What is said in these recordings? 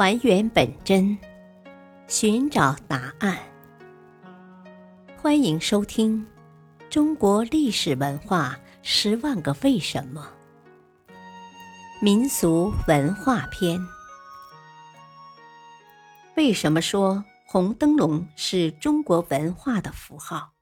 还原本真，寻找答案。欢迎收听中国历史文化10万个为什么民俗文化篇。为什么说红灯笼是中国文化的符号？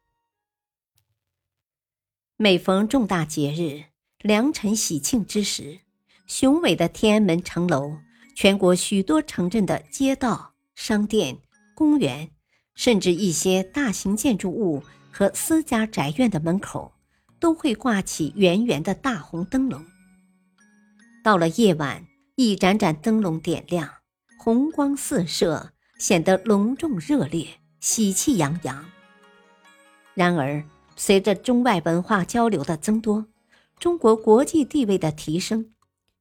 每逢重大节日、良辰喜庆之时，雄伟的天安门城楼，全国许多城镇的街道、商店、公园，甚至一些大型建筑物和私家宅院的门口，都会挂起圆圆的大红灯笼。到了夜晚，一盏盏灯笼点亮，红光四射，显得隆重热烈，喜气洋洋。然而，随着中外文化交流的增多，中国国际地位的提升，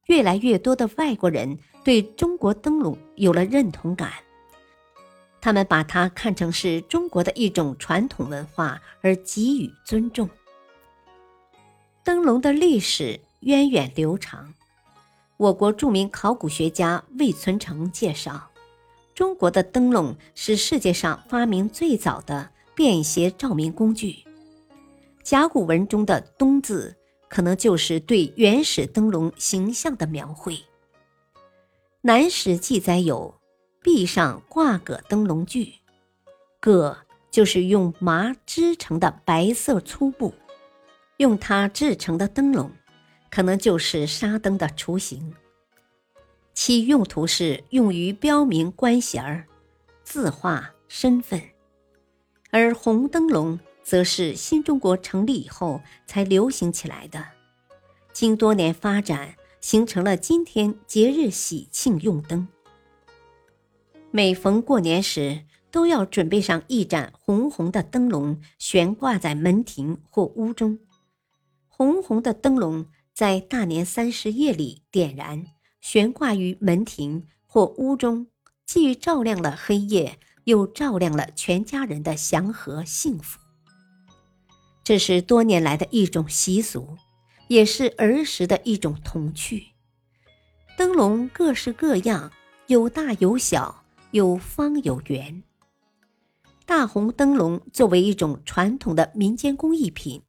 越来越多的外国人对中国灯笼有了认同感，他们把它看成是中国的一种传统文化而给予尊重。灯笼的历史源远流长，我国著名考古学家魏存成介绍，中国的灯笼是世界上发明最早的便携照明工具。甲骨文中的“冬”字可能就是对原始灯笼形象的描绘。南史记载有壁上挂葛灯笼具，葛就是用麻织成的白色粗布，用它制成的灯笼可能就是纱灯的雏形，其用途是用于标明官衔、字画、身份。而红灯笼则是新中国成立以后才流行起来的，经多年发展，形成了今天节日喜庆用灯。每逢过年时，都要准备上一盏红红的灯笼，悬挂在门庭或屋中。红红的灯笼在大年30夜里点燃，悬挂于门庭或屋中，既照亮了黑夜，又照亮了全家人的祥和幸福。这是多年来的一种习俗，也是儿时的一种童趣。灯笼各式各样，有大有小，有方有圆。大红灯笼作为一种传统的民间工艺品，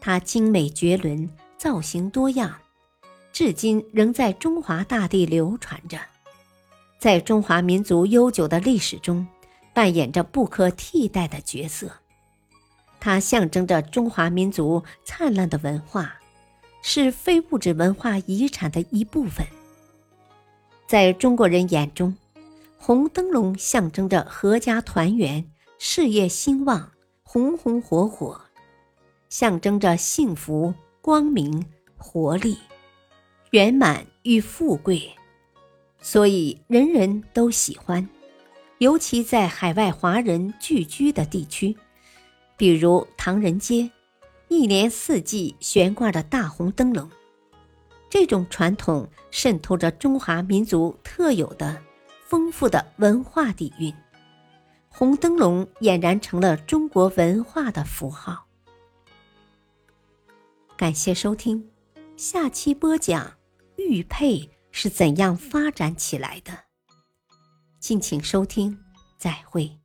它精美绝伦，造型多样，至今仍在中华大地流传着，在中华民族悠久的历史中扮演着不可替代的角色。它象征着中华民族灿烂的文化，是非物质文化遗产的一部分。在中国人眼中，红灯笼象征着阖家团圆、事业兴旺、红红火火，象征着幸福、光明、活力、圆满与富贵，所以人人都喜欢，尤其在海外华人聚居的地区，比如唐人街，一年四季悬挂着大红灯笼。这种传统渗透着中华民族特有的丰富的文化底蕴，红灯笼俨然成了中国文化的符号。感谢收听，下期播讲玉佩是怎样发展起来的，敬请收听，再会。